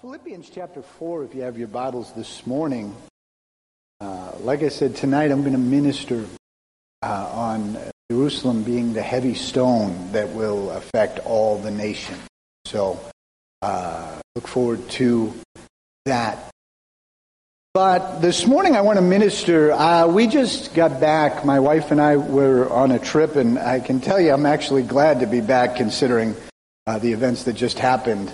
Philippians chapter 4, if you have your Bibles this morning. Like I said, tonight I'm going to minister on Jerusalem being the heavy stone that will affect all the nation. So, look forward to that. But this morning I want to minister. We just got back. My wife and I were on a trip, and I can tell you I'm actually glad to be back considering the events that just happened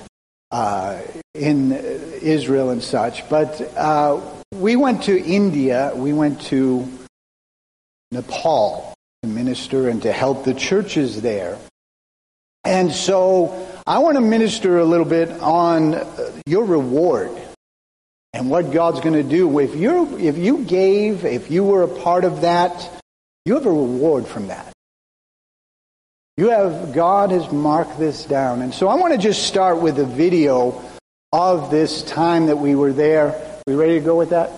in Israel and such. But we went to India, we went to Nepal to minister and to help the churches there. And so I want to minister a little bit on your reward and what God's going to do. If you were a part of that, you have a reward from that. God has marked this down. And so I want to just start with a video of this time that we were there. Are we ready to go with that?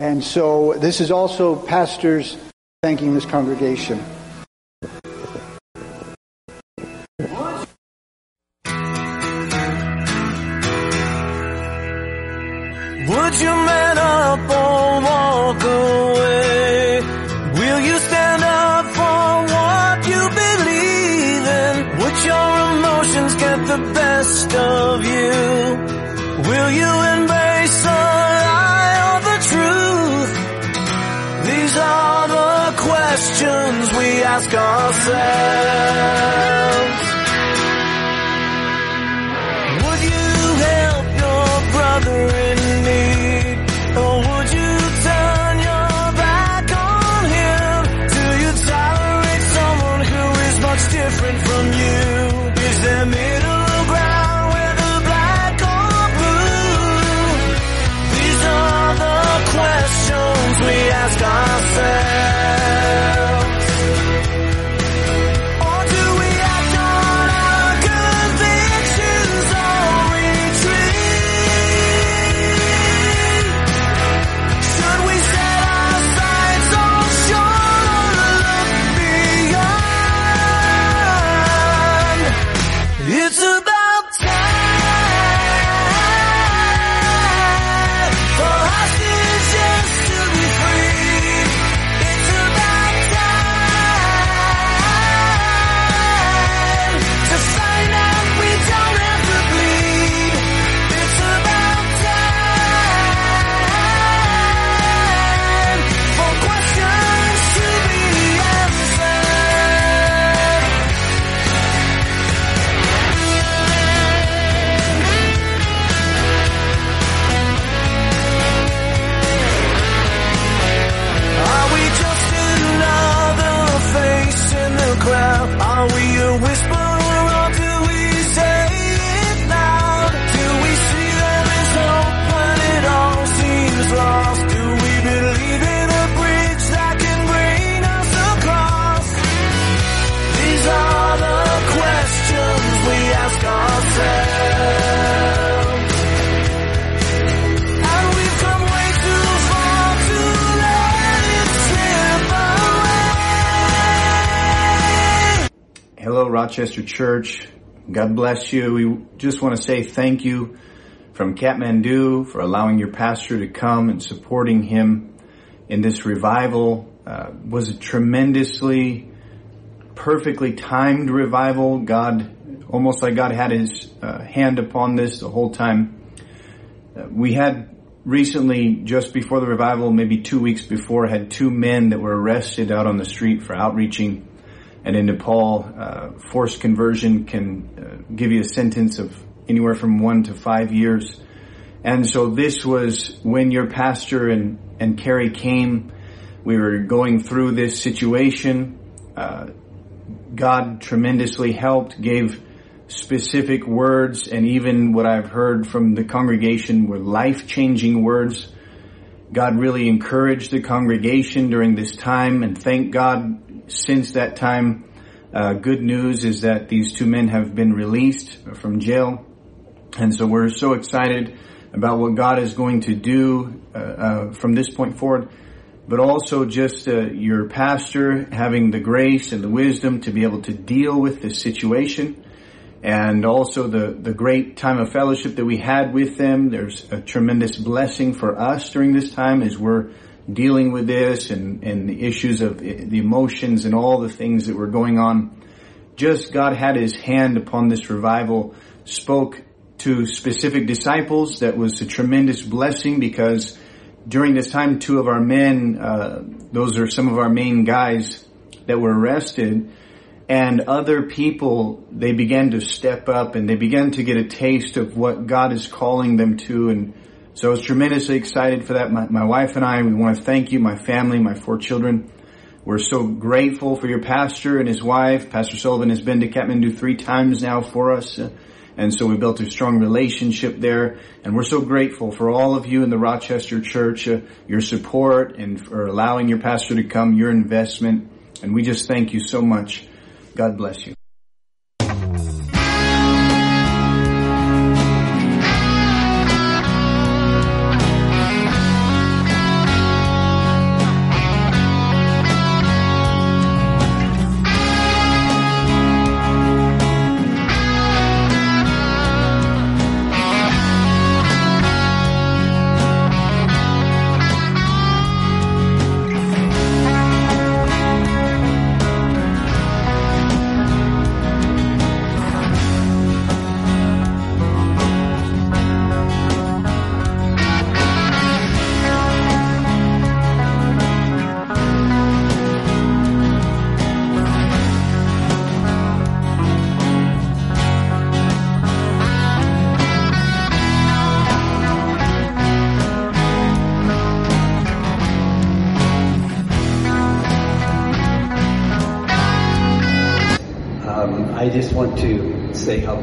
And so this is also pastors thanking this congregation. Would you man up or walk away? Will you stand up for what you believe in? Would your emotions get the best of you? Will you embrace the lie or the truth? These are the questions we ask ourselves. Would you help your brother in need? Or would you turn your back on him? Do you tolerate someone who is much different from you? Is there middle ground, whether black or blue? These are the questions we ask ourselves. Rochester Church, God bless you. We just want to say thank you from Kathmandu for allowing your pastor to come and supporting him in this revival. Was a tremendously, perfectly timed revival. God, almost like God had his hand upon this the whole time. We had recently, just before the revival, maybe 2 weeks before, had two men that were arrested out on the street for outreaching. And in Nepal, forced conversion can give you a sentence of anywhere from 1 to 5 years. And so this was when your pastor and Carrie came. We were going through this situation. God tremendously helped, gave specific words, and even what I've heard from the congregation were life-changing words. God really encouraged the congregation during this time, and thank God. Since that time, good news is that these two men have been released from jail. And so we're so excited about what God is going to do from this point forward. But also just your pastor having the grace and the wisdom to be able to deal with this situation. and also the great time of fellowship that we had with them. There's a tremendous blessing for us during this time as we're dealing with this and the issues of the emotions and all the things that were going on. Just God had his hand upon this revival, spoke to specific disciples. That was a tremendous blessing because during this time, two of our men, those are some of our main guys that were arrested, and other people, they began to step up and they began to get a taste of what God is calling them to. And so I was tremendously excited for that. My wife and I, we want to thank you, my family, my 4 children. We're so grateful for your pastor and his wife. Pastor Sullivan has been to Kathmandu 3 times now for us. And so we built a strong relationship there. And we're so grateful for all of you in the Rochester Church, your support and for allowing your pastor to come, your investment. And we just thank you so much. God bless you.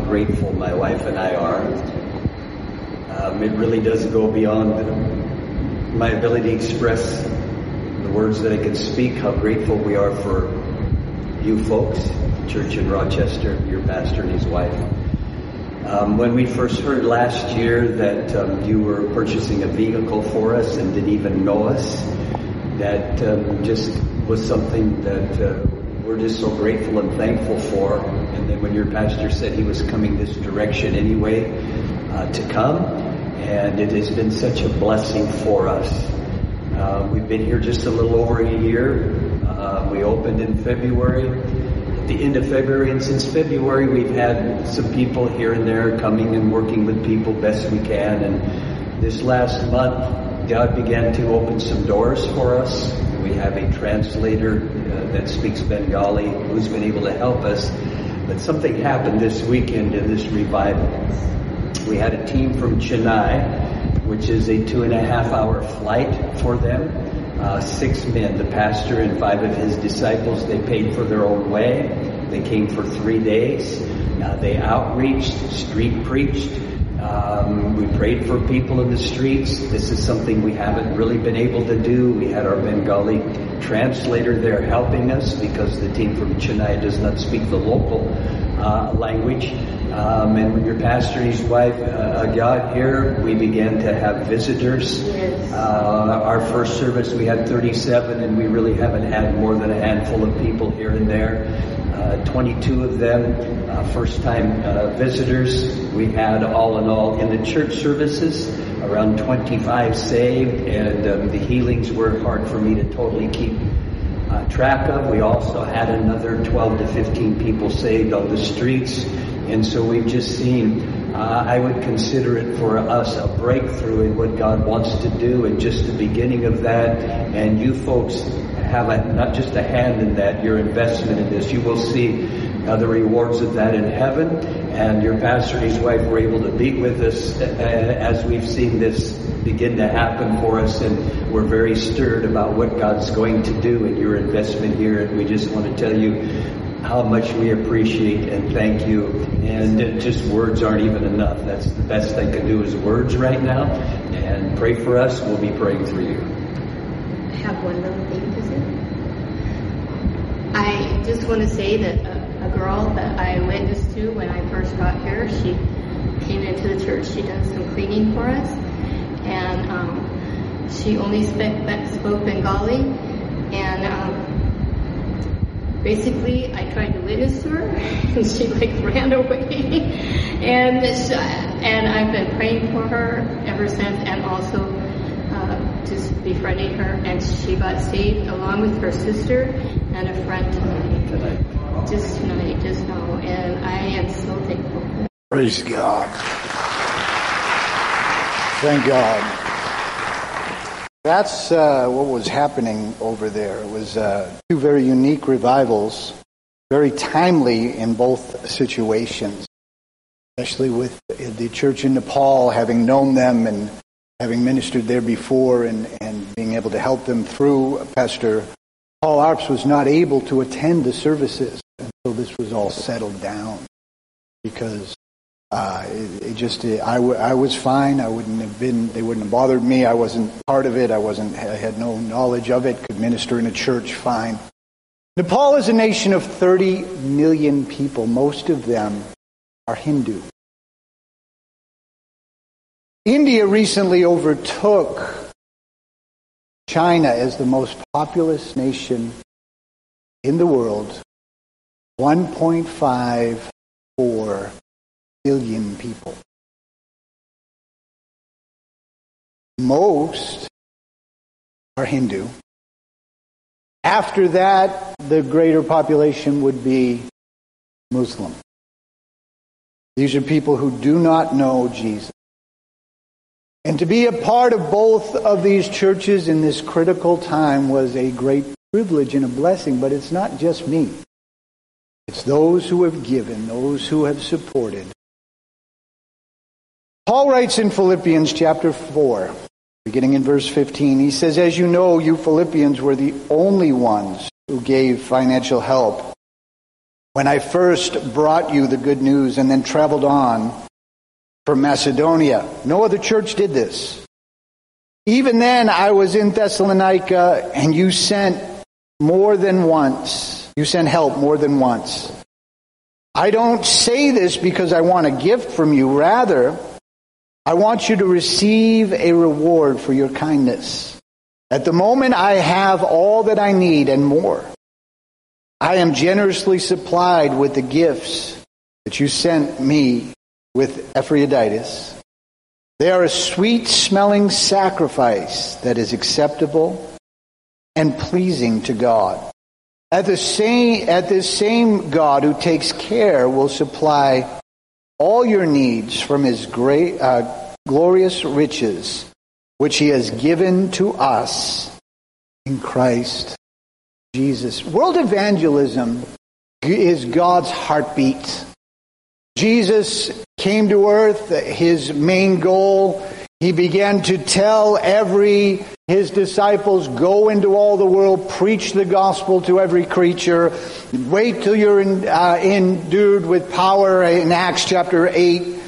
Grateful my wife and I are. It really does go beyond my ability to express the words that I can speak, how grateful we are for you folks, church in Rochester, your pastor and his wife. When we first heard last year that you were purchasing a vehicle for us and didn't even know us, that just was something that we're just so grateful and thankful for. And then when your pastor said he was coming this direction anyway to come, and it has been such a blessing for us. We've been here just a little over a year. We opened in February, at the end of February, and since February we've had some people here and there coming and working with people best we can. And this last month, God began to open some doors for us. We have a translator that speaks Bengali who's been able to help us. But something happened this weekend in this revival. We had a team from Chennai, which is a 2.5-hour flight for them. 6 men, the pastor and 5 of his disciples, they paid for their own way. They came for 3 days. They outreached, street preached. We prayed for people in the streets. This is something we haven't really been able to do. We had our Bengali translator there helping us because the team from Chennai does not speak the local language. And when your pastor and his wife got here, we began to have visitors. Yes. Our first service, we had 37, and we really haven't had more than a handful of people here and there. 22 of them, first-time visitors. We had all in all in the church services around 25 saved, and the healings were hard for me to totally keep track of. We also had another 12 to 15 people saved on the streets, and so we've just seen, I would consider it for us a breakthrough in what God wants to do and just the beginning of that. And you folks have not just a hand in that, your investment in this. You will see the rewards of that in heaven. And your pastor and his wife were able to be with us as we've seen this begin to happen for us. And we're very stirred about what God's going to do in your investment here. And we just want to tell you how much we appreciate and thank you. And just words aren't even enough. That's the best I can do is words right now. And pray for us. We'll be praying for you. I have one little thing to say. I just want to say that a girl that I witnessed to when I first got here, she came into the church. She does some cleaning for us, and she only spoke Bengali, and basically, I tried to minister, and she like ran away. And I've been praying for her ever since, and also just befriending her. And she got saved along with her sister and a friend tonight, just now. And I am so thankful. Praise God. Thank God. That's what was happening over there. It was two very unique revivals, very timely in both situations, especially with the church in Nepal, having known them and having ministered there before and being able to help them through. Pastor Paul Arps was not able to attend the services until this was all settled down, because I was fine. I wouldn't have been. They wouldn't have bothered me. I wasn't part of it. I had no knowledge of it. Could minister in a church fine. Nepal is a nation of 30 million people. Most of them are Hindu. India recently overtook China as the most populous nation in the world. 1.54 billion people. Most are Hindu. After that, the greater population would be Muslim. These are people who do not know Jesus. And to be a part of both of these churches in this critical time was a great privilege and a blessing, but it's not just me. It's those who have given, those who have supported. Paul writes in Philippians chapter 4, beginning in verse 15, he says, "As you know, you Philippians were the only ones who gave financial help when I first brought you the good news and then traveled on from Macedonia. No other church did this. Even then, I was in Thessalonica, and you sent more than once. You sent help more than once. I don't say this because I want a gift from you. Rather, I want you to receive a reward for your kindness. At the moment, I have all that I need and more. I am generously supplied with the gifts that you sent me with Epaphroditus. They are a sweet-smelling sacrifice that is acceptable and pleasing to God. At the same God who takes care will supply all your needs from his great, glorious riches, which he has given to us in Christ Jesus." World evangelism is God's heartbeat. Jesus came to earth, his main goal. He began to tell his disciples, "Go into all the world, preach the gospel to every creature. Wait till you're endued with power," in Acts chapter 8,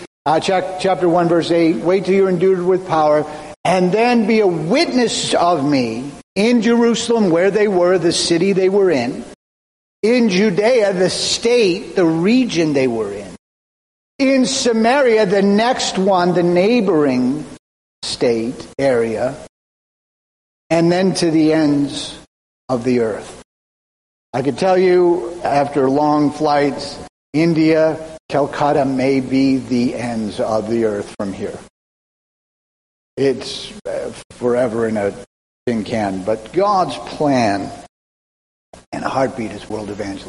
chapter 1 verse 8. "Wait till you're endued with power, and then be a witness of me in Jerusalem," where they were, the city they were in Judea, the state, the region they were in Samaria, the next one, the neighboring state area, and then to the ends of the earth. I could tell you, after long flights, India, Calcutta may be the ends of the earth from here. It's forever in a tin can. But God's plan and heartbeat is world evangelism.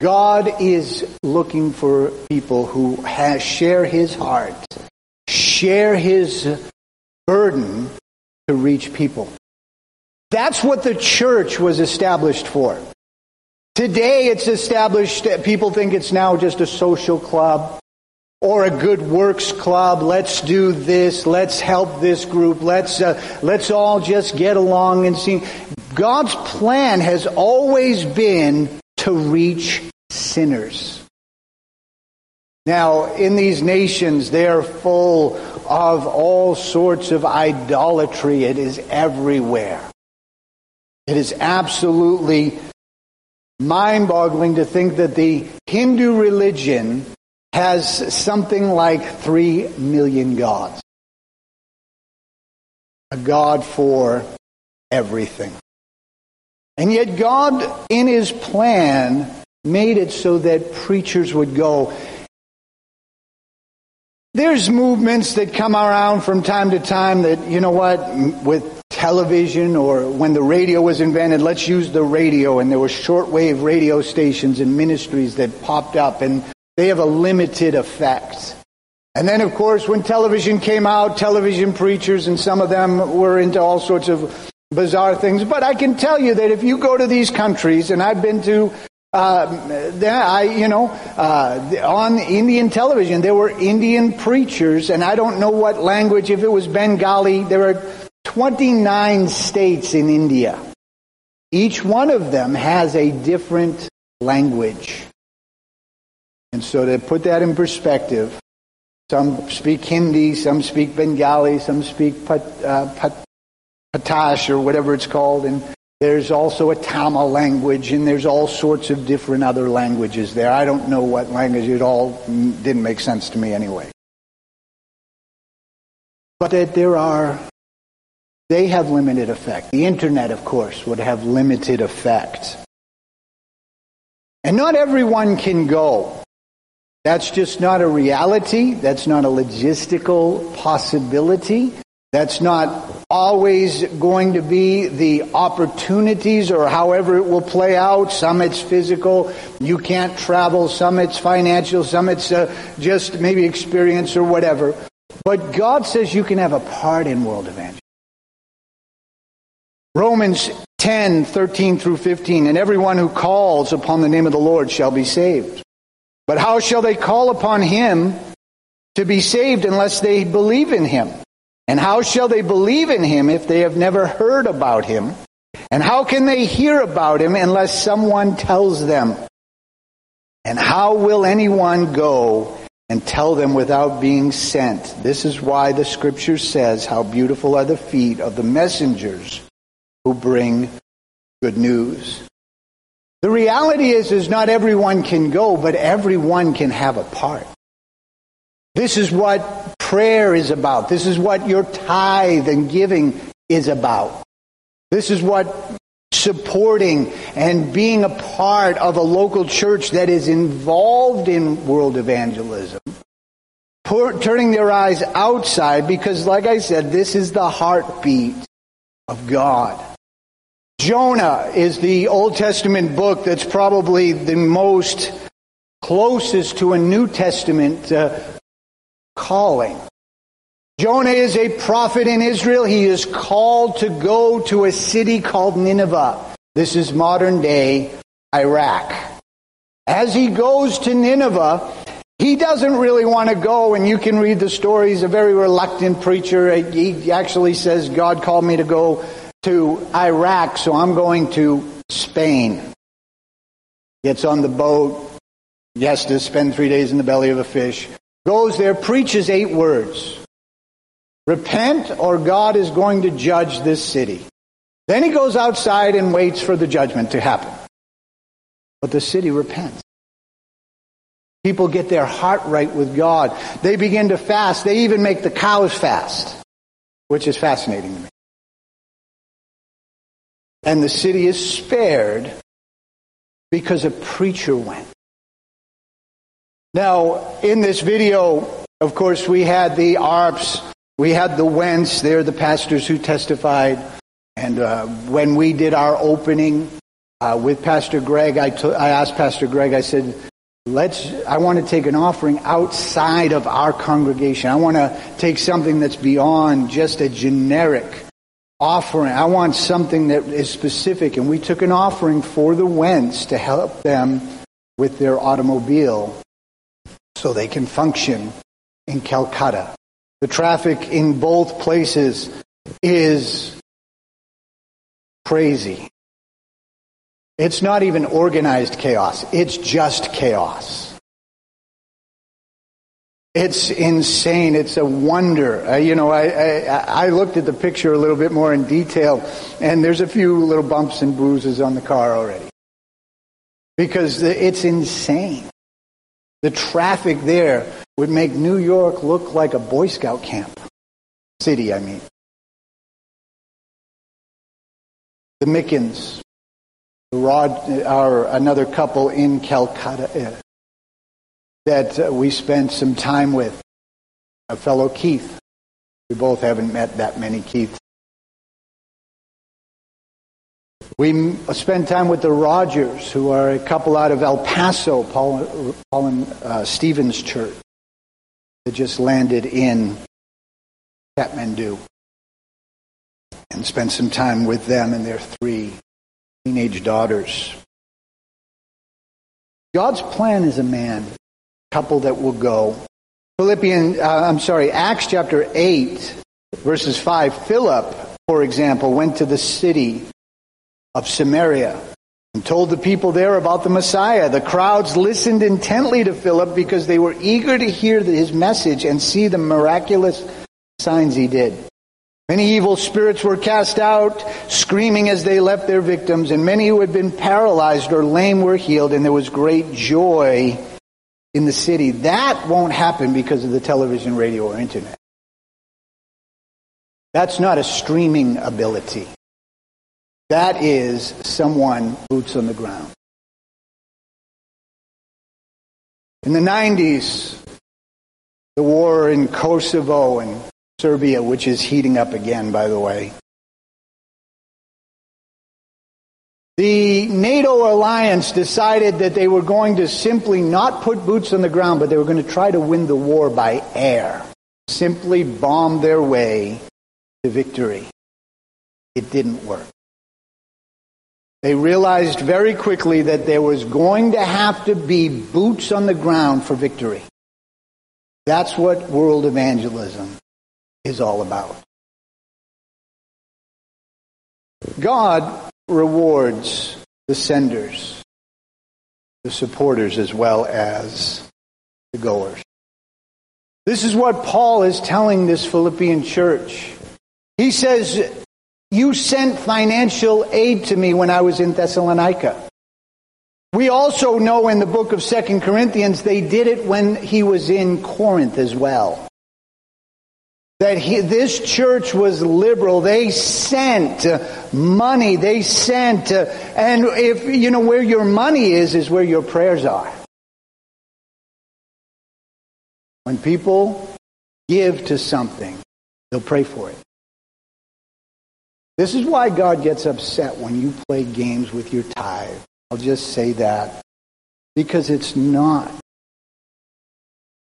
God is looking for people who share his heart, share his burden to reach people. That's what the church was established for. Today it's established, people think it's now just a social club or a good works club. Let's do this, let's help this group, let's all just get along and see. God's plan has always been to reach sinners. Now, in these nations, they are full of all sorts of idolatry. It is everywhere. It is absolutely mind-boggling to think that the Hindu religion has something like 3 million gods. A god for everything. And yet God, in His plan, made it so that preachers would go. There's movements that come around from time to time that, you know what, with television or when the radio was invented, let's use the radio. And there were shortwave radio stations and ministries that popped up, and they have a limited effect. And then, of course, when television came out, television preachers, and some of them were into all sorts of bizarre things. But I can tell you that if you go to these countries, and I've been to, on Indian television, there were Indian preachers, and I don't know what language, if it was Bengali, there are 29 states in India. Each one of them has a different language. And so to put that in perspective, some speak Hindi, some speak Bengali, some speak Patash or whatever it's called. And there's also a Tamil language, and there's all sorts of different other languages there. I don't know what language. It all didn't make sense to me anyway. But that they have limited effect. The internet, of course, would have limited effect. And not everyone can go. That's just not a reality. That's not a logistical possibility. That's not always going to be the opportunities or however it will play out. Some it's physical. You can't travel. Some it's financial. Some it's just maybe experience or whatever. But God says you can have a part in world evangelism. Romans 10:13 through 15, and everyone who calls upon the name of the Lord shall be saved. But how shall they call upon Him to be saved unless they believe in Him? And how shall they believe in Him if they have never heard about Him? And how can they hear about Him unless someone tells them? And how will anyone go and tell them without being sent? This is why the Scripture says, how beautiful are the feet of the messengers who bring good news. The reality is not everyone can go, but everyone can have a part. This is what prayer is about. This is what your tithe and giving is about. This is what supporting and being a part of a local church that is involved in world evangelism, turning their eyes outside, because like I said, this is the heartbeat of God. Jonah is the Old Testament book that's probably the most closest to a New Testament calling. Jonah is a prophet in Israel. He is called to go to a city called Nineveh. This is modern day Iraq. As he goes to Nineveh, he doesn't really want to go, and you can read the story. He's a very reluctant preacher. He actually says, God called me to go to Iraq, so I'm going to Spain. Gets on the boat. He has to spend 3 days in the belly of a fish. Goes there, preaches 8 words. Repent, or God is going to judge this city. Then he goes outside and waits for the judgment to happen. But the city repents. People get their heart right with God. They begin to fast. They even make the cows fast, which is fascinating to me. And the city is spared because a preacher went. Now, in this video, of course, we had the Arps, we had the Wentzes, they're the pastors who testified. And when we did our opening with Pastor Greg, I asked Pastor Greg, I said, I want to take an offering outside of our congregation. I want to take something that's beyond just a generic offering. I want something that is specific. And we took an offering for the Wentzes to help them with their automobile so they can function in Calcutta. The traffic in both places is crazy. It's not even organized chaos. It's just chaos. It's insane. It's a wonder. I looked at the picture a little bit more in detail, and there's a few little bumps and bruises on the car already. Because it's insane. The traffic there would make New York look like a Boy Scout camp. City, I mean. The Mickens. Rod, another couple in Calcutta that we spent some time with, a fellow Keith. We both haven't met that many Keiths. We spent time with the Rogers, who are a couple out of El Paso, Paul and Stephen's church, that just landed in Kathmandu, and spent some time with them and their three teenage daughters. God's plan is a man, a couple that will go. Acts chapter 8, verses 5. Philip, for example, went to the city of Samaria and told the people there about the Messiah. The crowds listened intently to Philip because they were eager to hear his message and see the miraculous signs he did. Many evil spirits were cast out, screaming as they left their victims, and many who had been paralyzed or lame were healed, and there was great joy in the city. That won't happen because of the television, radio, or internet. That's not a streaming ability. That is someone boots on the ground. In the 90s, the war in Kosovo and Serbia, which is heating up again, by the way. The NATO alliance decided that they were going to simply not put boots on the ground, but they were going to try to win the war by air. Simply bomb their way to victory. It didn't work. They realized very quickly that there was going to have to be boots on the ground for victory. That's what world evangelism is all about. God rewards the senders, the supporters, as well as the goers. This is what Paul is telling this Philippian church. He says, you sent financial aid to me when I was in Thessalonica. We also know in the book of 2 Corinthians, they did it when he was in Corinth as well. That this church was liberal. They sent money. They sent, and if you know where your money is where your prayers are. When people give to something, they'll pray for it. This is why God gets upset when you play games with your tithe. I'll just say that. Because it's not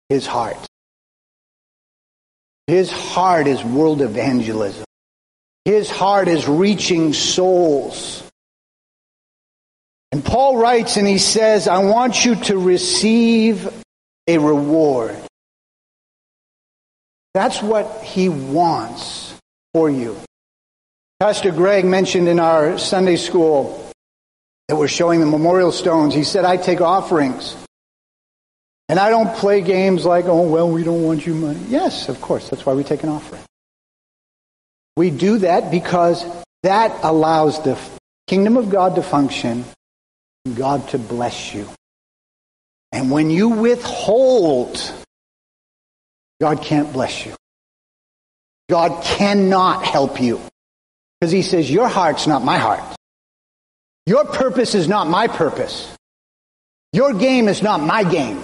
his heart. His heart is world evangelism. His heart is reaching souls. And Paul writes and he says, I want you to receive a reward. That's what he wants for you. Pastor Greg mentioned in our Sunday school that we're showing the memorial stones. He said, I take offerings. And I don't play games like, oh, well, we don't want your money. Yes, of course. That's why we take an offering. We do that because that allows the kingdom of God to function and God to bless you. And when you withhold, God can't bless you. God cannot help you. Because he says, your heart's not my heart. Your purpose is not my purpose. Your game is not my game.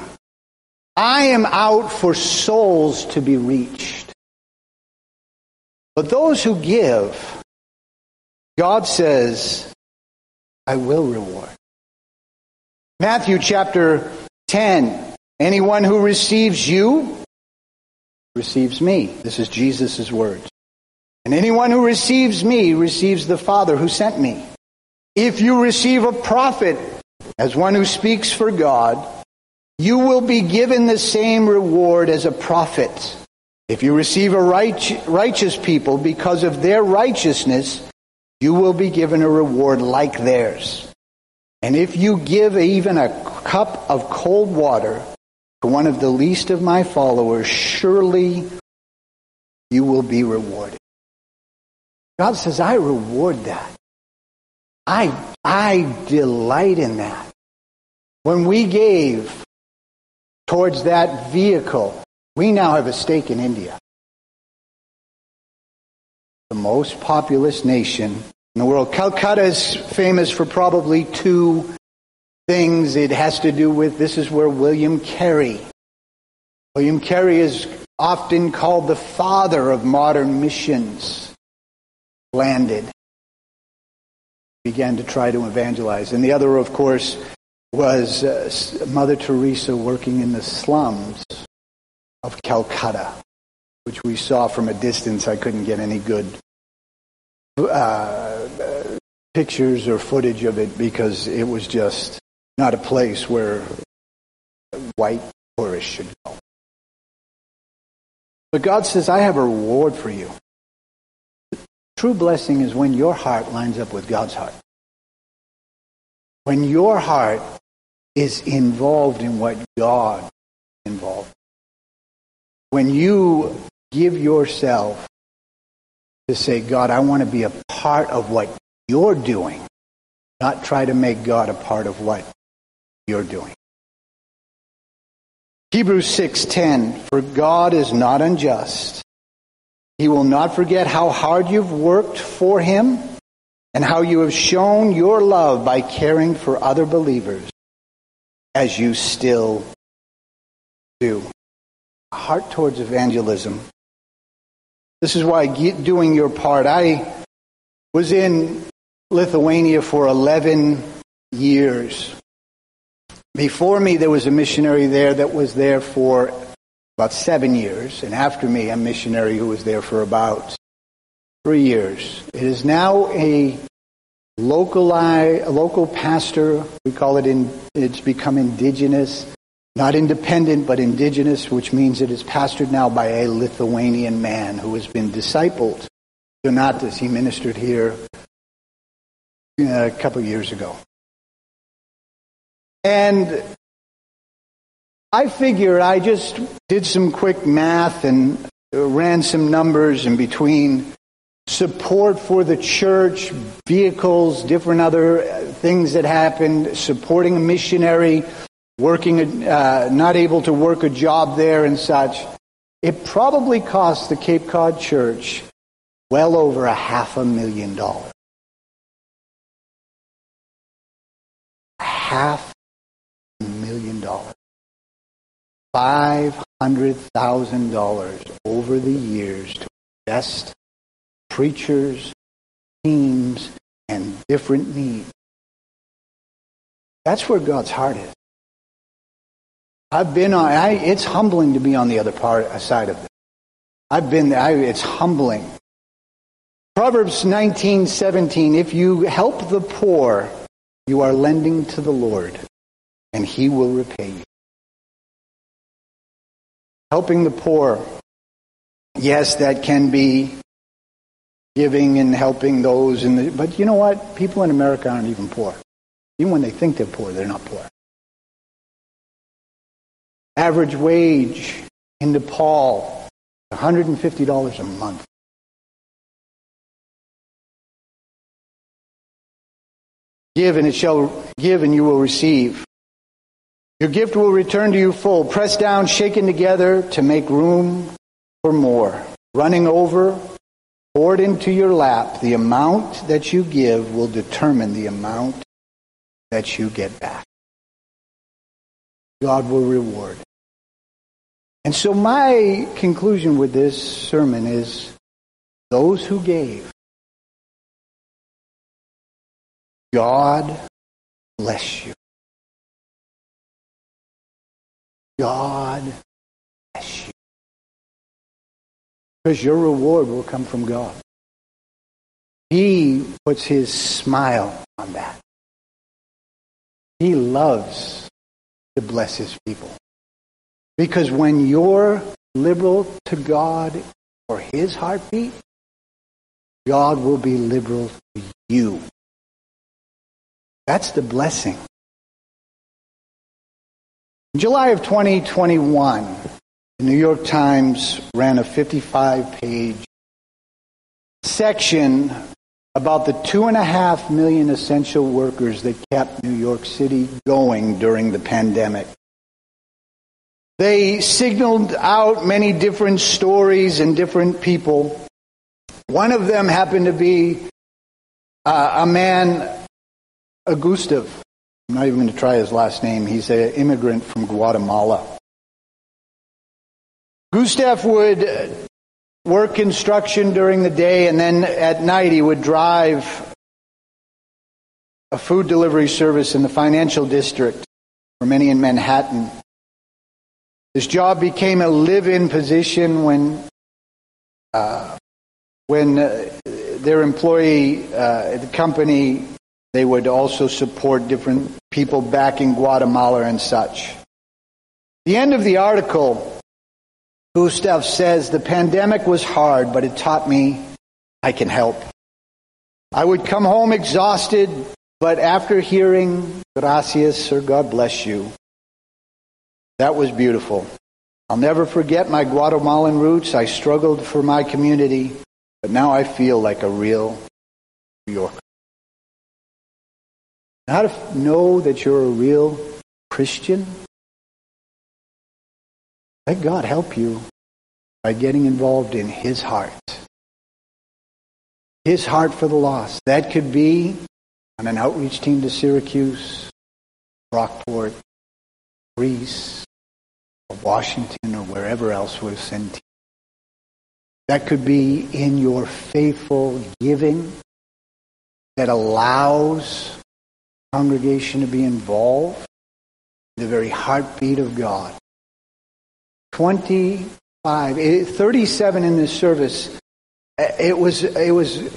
I am out for souls to be reached. But those who give, God says, I will reward. Matthew chapter 10. Anyone who receives you, receives me. This is Jesus' words. And anyone who receives me receives the Father who sent me. If you receive a prophet as one who speaks for God, you will be given the same reward as a prophet. If you receive a righteous people because of their righteousness, you will be given a reward like theirs. And if you give even a cup of cold water to one of the least of my followers, surely you will be rewarded. God says, I reward that. I delight in that. When we gave towards that vehicle, we now have a stake in India, the most populous nation in the world. Calcutta is famous for probably two things. It has to do with, this is where William Carey. William Carey is often called the father of modern missions. Landed. Began to try to evangelize. And the other, of course, was Mother Teresa working in the slums of Calcutta, which we saw from a distance. I couldn't get any good pictures or footage of it because it was just not a place where white tourists should go. But God says, I have a reward for you. The true blessing is when your heart lines up with God's heart. When your heart is involved in what God is involved in. When you give yourself to say, God, I want to be a part of what you're doing, not try to make God a part of what you're doing. Hebrews 6:10, for God is not unjust. He will not forget how hard you've worked for him and how you have shown your love by caring for other believers as you still do. Heart towards evangelism. This is why doing your part. I was in Lithuania for 11 years. Before me, there was a missionary there that was there for about 7 years, and after me, a missionary who was there for about 3 years. It is now a local pastor. We call it it's become indigenous. Not independent, but indigenous, which means it is pastored now by a Lithuanian man who has been discipled. Donatas, he ministered here a couple years ago. And I figured I just did some quick math and ran some numbers in between support for the church, vehicles, different other things that happened, supporting a missionary, working, not able to work a job there and such, it probably cost the Cape Cod Church well over $500,000. $500,000. $500,000 over the years to invest preachers, teams, and different needs. That's where God's heart is. It's humbling to be on the other side of this. I've been there. It's humbling. Proverbs 19:17, if you help the poor, you are lending to the Lord, and he will repay you. Helping the poor. Yes, that can be giving and helping those. But you know what? People in America aren't even poor. Even when they think they're poor, they're not poor. Average wage in Nepal, $150 a month. Give and you will receive. Your gift will return to you full, pressed down, shaken together to make room for more. Running over, poured into your lap, the amount that you give will determine the amount that you get back. God will reward. And so my conclusion with this sermon is those who gave, God bless you. God bless you. Because your reward will come from God. He puts his smile on that. He loves to bless his people. Because when you're liberal to God for his heartbeat, God will be liberal to you. That's the blessing. In July of 2021, the New York Times ran a 55-page section about the 2.5 million essential workers that kept New York City going during the pandemic. They signaled out many different stories and different people. One of them happened to be A man, Gustav, I'm not even going to try his last name. He's an immigrant from Guatemala. Gustav would work construction during the day, and then at night he would drive a food delivery service in the financial district for many in Manhattan. This job became a live-in position when their employee at the company, they would also support different people back in Guatemala and such. The end of the article, Gustav says, the pandemic was hard, but it taught me I can help. I would come home exhausted, but after hearing, gracias or God bless you, that was beautiful. I'll never forget my Guatemalan roots. I struggled for my community, but now I feel like a real New Yorker. How to know that you're a real Christian? Let God help you by getting involved in His heart. His heart for the lost. That could be on an outreach team to Syracuse, Rockport, Greece, or Washington, or wherever else we'll send. That could be in your faithful giving that allows the congregation to be involved in the very heartbeat of God. 37 in this service. It was,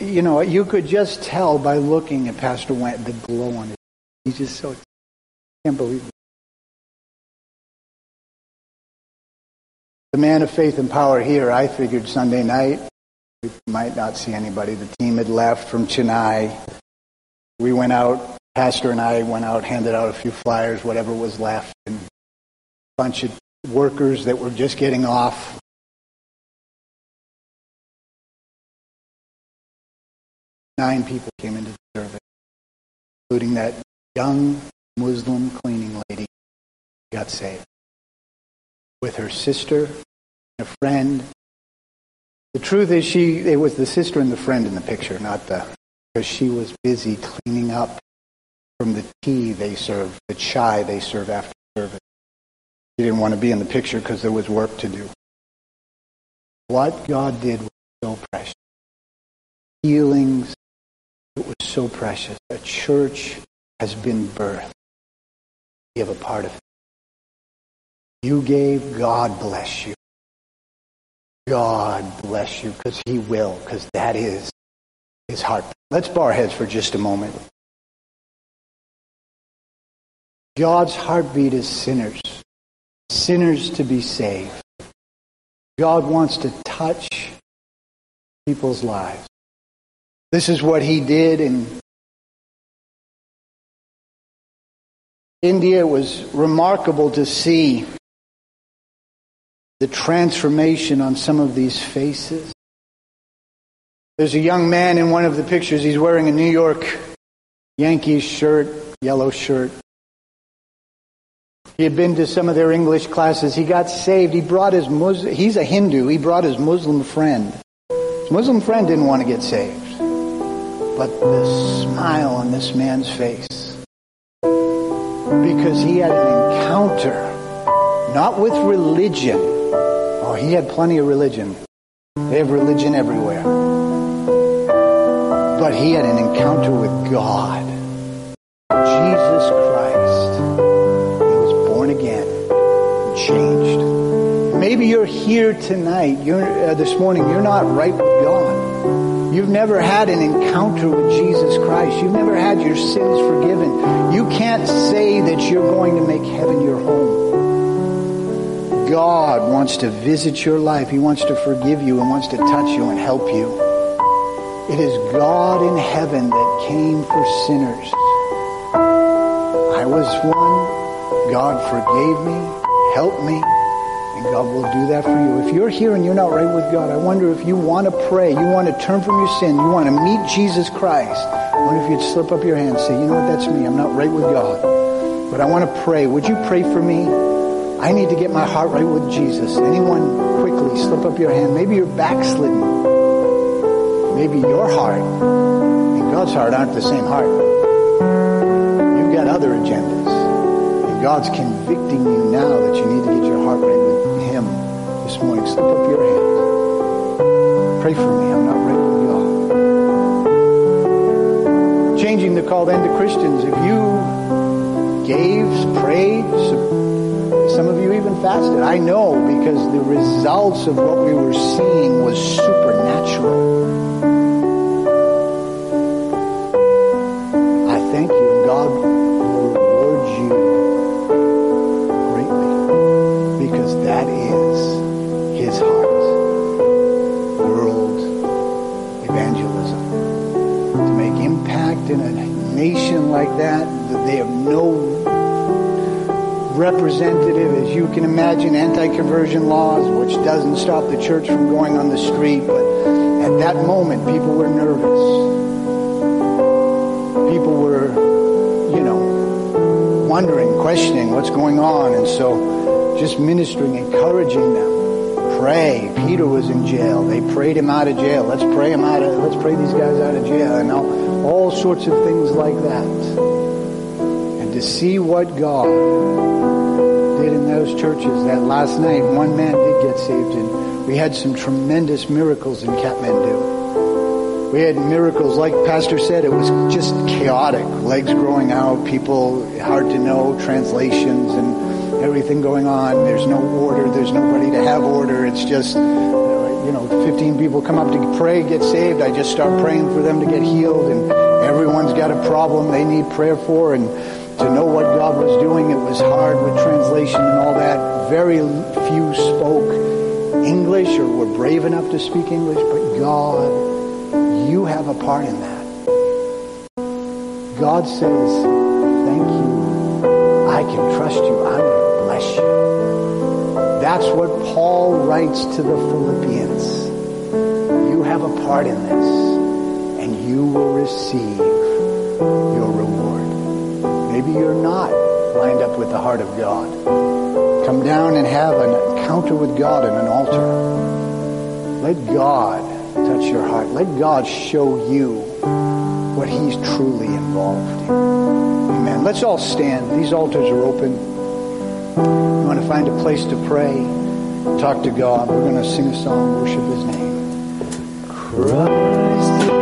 you know, you could just tell by looking at Pastor Wendt, the glow on it. He's just so, I can't believe it. The man of faith and power here, I figured Sunday night, we might not see anybody. The team had left from Chennai. We went out, Pastor and I went out, handed out a few flyers, whatever was left, and a bunch of workers that were just getting off. Nine people came into the service, including that young Muslim cleaning lady who got saved. With her sister and a friend. The truth is it was the sister and the friend in the picture, because she was busy cleaning up from the tea they serve, the chai they serve after service. She didn't want to be in the picture because there was work to do. What God did was so precious. Healings, it was so precious. A church has been birthed. You have a part of it. You gave, God bless you. God bless you, because He will, because that is His heart. Let's bow our heads for just a moment. God's heartbeat is sinners. Sinners to be saved. God wants to touch people's lives. This is what He did in India. It was remarkable to see the transformation on some of these faces. There's a young man in one of the pictures. He's wearing a New York Yankees shirt, yellow shirt. He had been to some of their English classes. He got saved. He brought his Muslim. He's a Hindu. He brought his Muslim friend. His Muslim friend didn't want to get saved, but the smile on this man's face, because he had an encounter. Not with religion. Oh, he had plenty of religion. They have religion everywhere. But he had an encounter with God. Jesus Christ. He was born again. Changed. Maybe you're here tonight. This morning, you're not right with God. You've never had an encounter with Jesus Christ. You've never had your sins forgiven. You can't say that you're going to make heaven your home. God wants to visit your life. He wants to forgive you and wants to touch you and help you. It is God in heaven that came for sinners. I was one. God forgave me, helped me, and God will do that for you. If you're here and you're not right with God, I wonder if you want to pray, you want to turn from your sin, you want to meet Jesus Christ. I wonder if you'd slip up your hand and say, you know what, that's me. I'm not right with God, but I want to pray. Would you pray for me? I need to get my heart right with Jesus. Anyone, quickly, slip up your hand. Maybe you're backslidden. Maybe your heart. And God's heart aren't the same heart. You've got other agendas. And God's convicting you now that you need to get your heart right with Him this morning. Slip up your hands. Pray for me. I'm not right with God. Changing the call then to Christians. If you gave, prayed, some of you even fasted. I know, because the results of what we were seeing was supernatural. I thank you. God will reward you greatly, because that is His heart. World evangelism. To make impact in a nation like that, that they have no representative, as you can imagine, anti-conversion laws, which doesn't stop the church from going on the street. But at that moment, people were nervous. People were, wondering, questioning what's going on. And so just ministering, encouraging them. Pray. Peter was in jail. They prayed him out of jail. Let's pray these guys out of jail. And all sorts of things like that. And to see what God in those churches, that last night one man did get saved, and we had some tremendous miracles in Kathmandu. We had miracles, like Pastor said, it was just chaotic. Legs growing out, people hard to know, translations and everything going on. There's no order, there's nobody to have order. It's just 15 people come up to pray, get saved. I just start praying for them to get healed, and everyone's got a problem they need prayer for. And to know what God was doing, it was hard with translation and all that. Very few spoke English or were brave enough to speak English, but God, you have a part in that. God says, thank you. I can trust you. I'm going to bless you. That's what Paul writes to the Philippians. You have a part in this, and you will receive your reward. Maybe you're not lined up with the heart of God. Come down and have an encounter with God in an altar. Let God touch your heart. Let God show you what He's truly involved in. Amen. Let's all stand. These altars are open. You want to find a place to pray, talk to God. We're going to sing a song, worship His name. Christ is my name.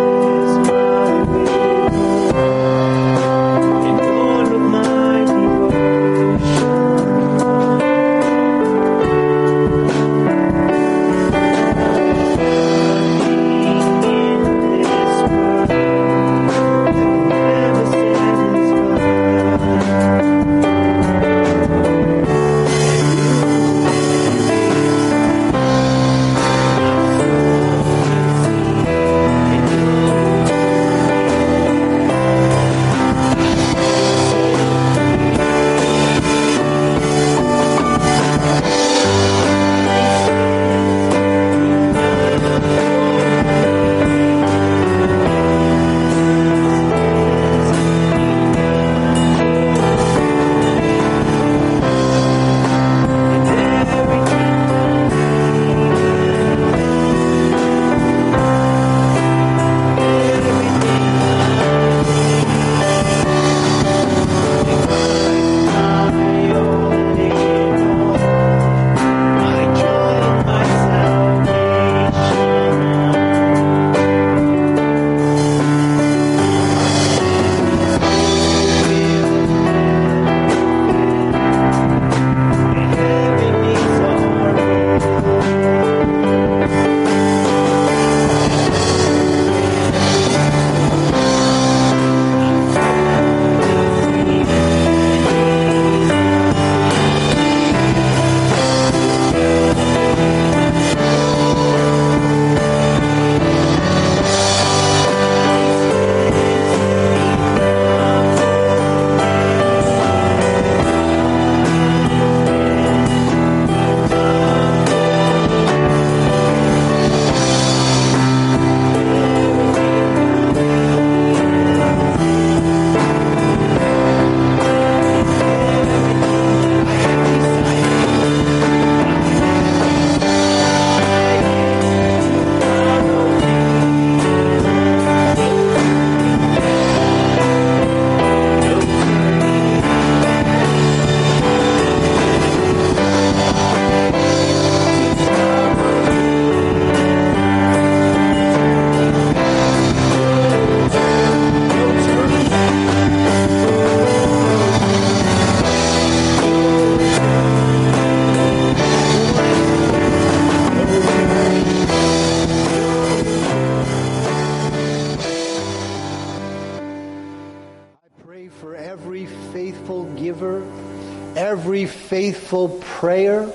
faithful prayer,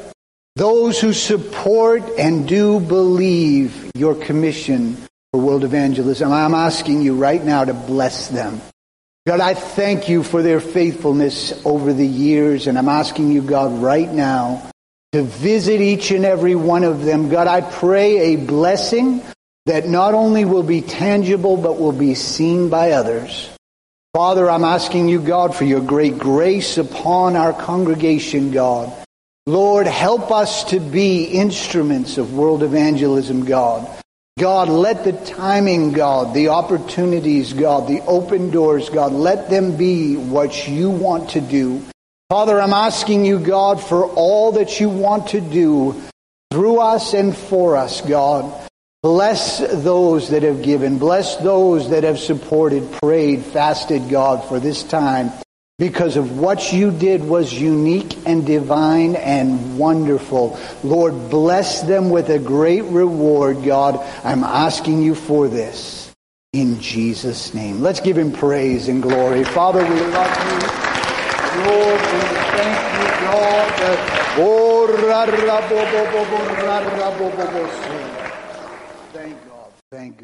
those who support and do believe your commission for world evangelism. I'm asking you right now to bless them. God, I thank you for their faithfulness over the years, and I'm asking you, God, right now to visit each and every one of them. God, I pray a blessing that not only will be tangible, but will be seen by others. Father, I'm asking you, God, for your great grace upon our congregation, God. Lord, help us to be instruments of world evangelism, God. God, let the timing, God, the opportunities, God, the open doors, God, let them be what you want to do. Father, I'm asking you, God, for all that you want to do through us and for us, God. Bless those that have given. Bless those that have supported, prayed, fasted, God, for this time. Because of what you did was unique and divine and wonderful. Lord, bless them with a great reward, God. I'm asking you for this. In Jesus' name. Let's give him praise and glory. Father, we love you. Lord, we thank you, God. Thank God. Thank God.